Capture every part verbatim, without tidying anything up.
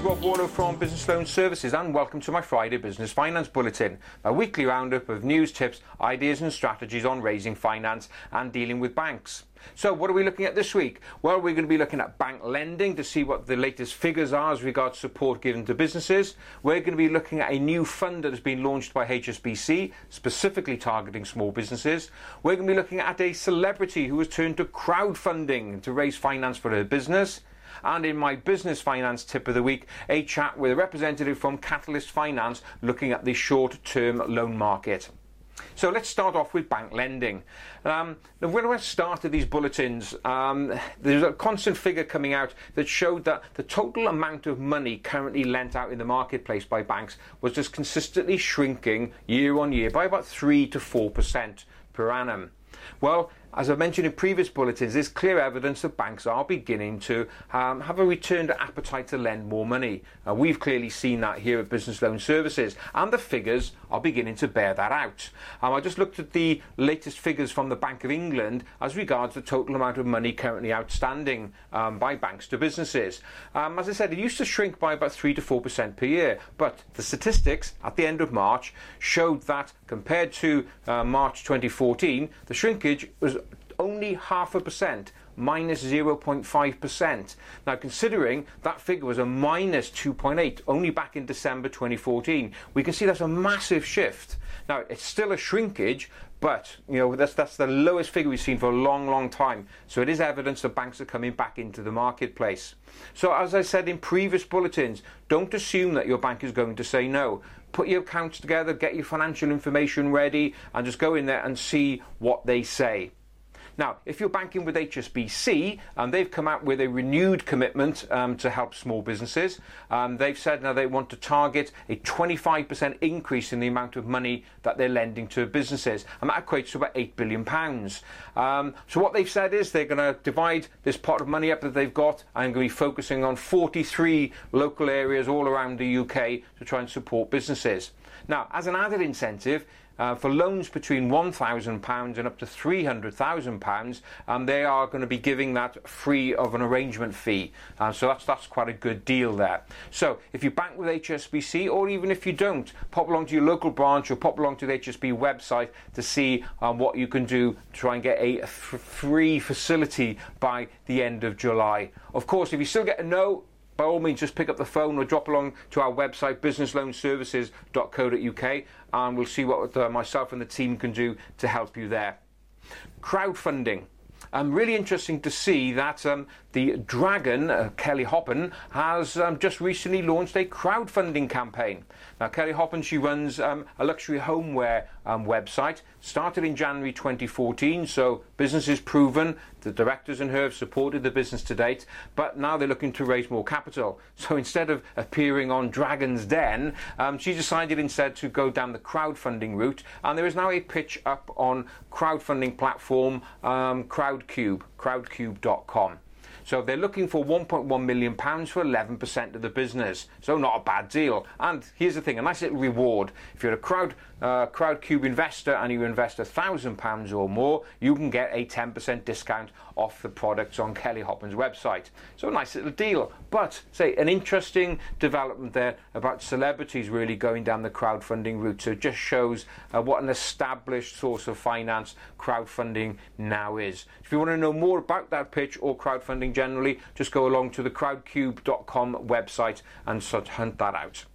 is Rob Warner from Business Loan Services, and welcome to my Friday Business Finance Bulletin, a weekly roundup of news, tips, ideas and strategies on raising finance and dealing with banks. So what are we looking at this week? Well, we're going to be looking at bank lending to see what the latest figures are as regards support given to businesses. We're going to be looking at a new fund that has been launched by H S B C, specifically targeting small businesses. We're going to be looking at a celebrity who has turned to crowdfunding to raise finance for her business. And in my business finance tip of the week, a chat with a representative from Catalyst Finance looking at the short-term loan market. So let's start off with bank lending. Um, when I started these bulletins, um, there's a constant figure coming out that showed that the total amount of money currently lent out in the marketplace by banks was just consistently shrinking year on year by about three to four percent per annum. Well, as I mentioned in previous bulletins, there's clear evidence that banks are beginning to um, have a returned appetite to lend more money. Uh, we've clearly seen that here at Business Loan Services, and the figures are beginning to bear that out. Um, I just looked at the latest figures from the Bank of England as regards the total amount of money currently outstanding um, by banks to businesses. Um, as I said, it used to shrink by about three to four percent per year, but the statistics at the end of March showed that compared to uh, March twenty fourteen, the shrinkage was only half a percent, minus zero point five percent. Now, considering that figure was a minus two point eight only back in December twenty fourteen, we can see that's a massive shift. Now, it's still a shrinkage, but you know that's that's the lowest figure we've seen for a long, long time. So it is evidence that banks are coming back into the marketplace. So as I said in previous bulletins, don't assume that your bank is going to say no. Put your accounts together, get your financial information ready, and just go in there and see what they say. Now, if you're banking with H S B C, um, they've come out with a renewed commitment um, to help small businesses. Um, they've said now they want to target a twenty-five percent increase in the amount of money that they're lending to businesses, and that equates to about eight billion pounds. Um, so what they've said is they're going to divide this pot of money up that they've got and going to be focusing on forty-three local areas all around the U K to try and support businesses. Now, as an added incentive, Uh, for loans between one thousand pounds and up to three hundred thousand pounds, um, they are going to be giving that free of an arrangement fee. Uh, so that's that's quite a good deal there. So if you bank with H S B C, or even if you don't, pop along to your local branch or pop along to the H S B C website to see um, what you can do to try and get a f- free facility by the end of July. Of course, if you still get a no, by all means, just pick up the phone or drop along to our website, business loan services dot co dot U K, and we'll see what uh, myself and the team can do to help you there. Crowdfunding. Um, really interesting to see that um, the Dragon, uh, Kelly Hoppen, has um, just recently launched a crowdfunding campaign. Now, Kelly Hoppen, she runs um, a luxury homeware um, website, started in January twenty fourteen, so business is proven. The directors and her have supported the business to date, but now they're looking to raise more capital. So instead of appearing on Dragon's Den, um, she decided instead to go down the crowdfunding route, and there is now a pitch up on crowdfunding platform um, Crowdcube, crowdcube dot com. So they're looking for one point one million pounds for eleven percent of the business. So not a bad deal. And here's the thing, a nice little reward. If you're a crowd, uh, Crowdcube investor and you invest one thousand pounds or more, you can get a ten percent discount off the products on Kelly Hoppen's website. So a nice little deal. But, say, an interesting development there about celebrities really going down the crowdfunding route. So it just shows uh, what an established source of finance crowdfunding now is. If you want to know more about that pitch or crowdfunding generally, just go along to the crowdcube dot com website and sort of hunt that out.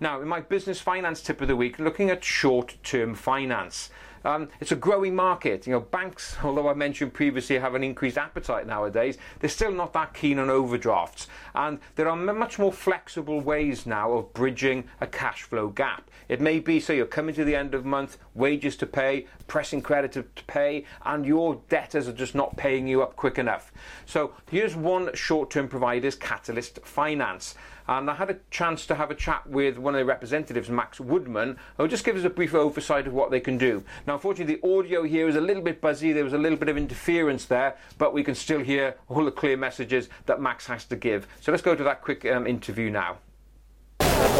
Now, in my business finance tip of the week, looking at short-term finance. Um, it's a growing market. You know, banks, although I mentioned previously, have an increased appetite nowadays, they're still not that keen on overdrafts. And there are much more flexible ways now of bridging a cash flow gap. It may be, so you're coming to the end of the month, wages to pay, pressing creditor to pay, and your debtors are just not paying you up quick enough. So here's one short-term provider, Catalyst Finance. And I had a chance to have a chat with one of the representatives, Max Woodman, who just gives us a brief oversight of what they can do. Now, unfortunately, the audio here is a little bit buzzy. There was a little bit of interference there, but we can still hear all the clear messages that Max has to give. So let's go to that quick um, interview now.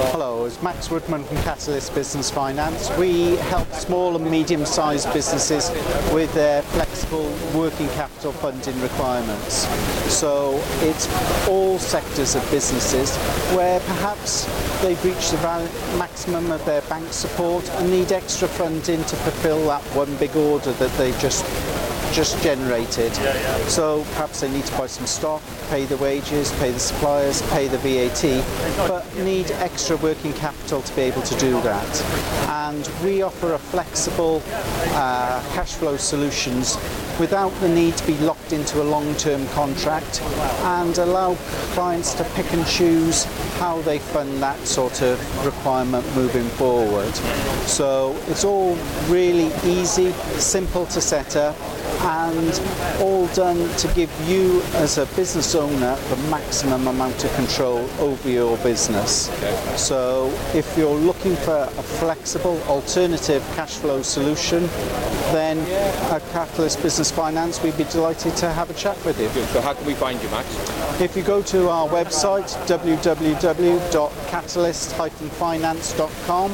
Hello, it's Max Woodman from Catalyst Business Finance. We help small and medium-sized businesses with their flexible working capital funding requirements. So it's all sectors of businesses where perhaps they've reached the maximum of their bank support and need extra funding to fulfill that one big order that they've just just generated. Yeah, yeah. So perhaps they need to buy some stock, pay the wages, pay the suppliers, pay the V A T, but need extra working capital to be able to do that. And we offer a flexible uh, cash flow solutions without the need to be locked into a long-term contract, and allow clients to pick and choose how they fund that sort of requirement moving forward. So it's all really easy, simple to set up, and all done to give you as a business owner the maximum amount of control over your business. So if you're looking for a flexible alternative cash flow solution, then at Catalyst Business Finance we'd be delighted to have a chat with you. So how can we find you, Max? If you go to our website w w w dot catalyst dash finance dot com,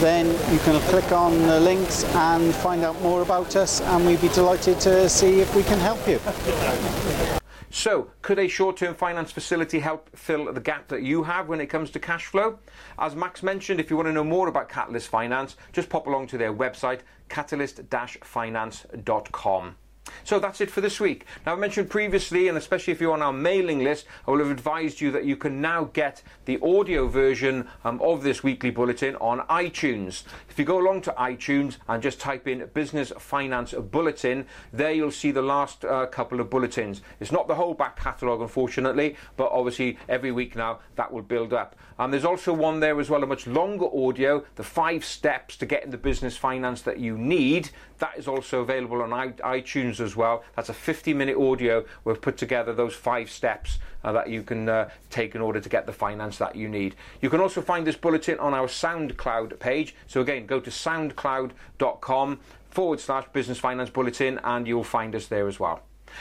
then you can click on the links and find out more about us, and we'd be delighted to see if we can help you. So, could a short-term finance facility help fill the gap that you have when it comes to cash flow? As Max mentioned, if you want to know more about Catalyst Finance, just pop along to their website, catalyst dash finance dot com. So that's it for this week. Now, I mentioned previously, and especially if you're on our mailing list, I will have advised you that you can now get the audio version um, of this weekly bulletin on iTunes. If you go along to iTunes and just type in Business Finance Bulletin, there you'll see the last uh, couple of bulletins. It's not the whole back catalogue, unfortunately, but obviously every week now that will build up. And um, there's also one there as well, a much longer audio, the five steps to getting the business finance that you need. That is also available on iTunes as well. That's a fifty minute audio. We've put together those five steps uh, that you can uh, take in order to get the finance that you need. You can also find this bulletin on our SoundCloud page. So again, go to soundcloud dot com forward slash business finance bulletin and you'll find us there as well.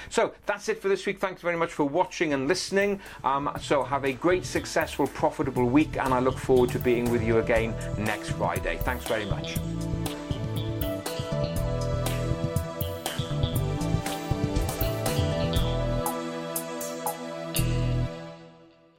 So that's it for this week. Thanks very much for watching and listening. Um, so have a great, successful, profitable week, and I look forward to being with you again next Friday. Thanks very much.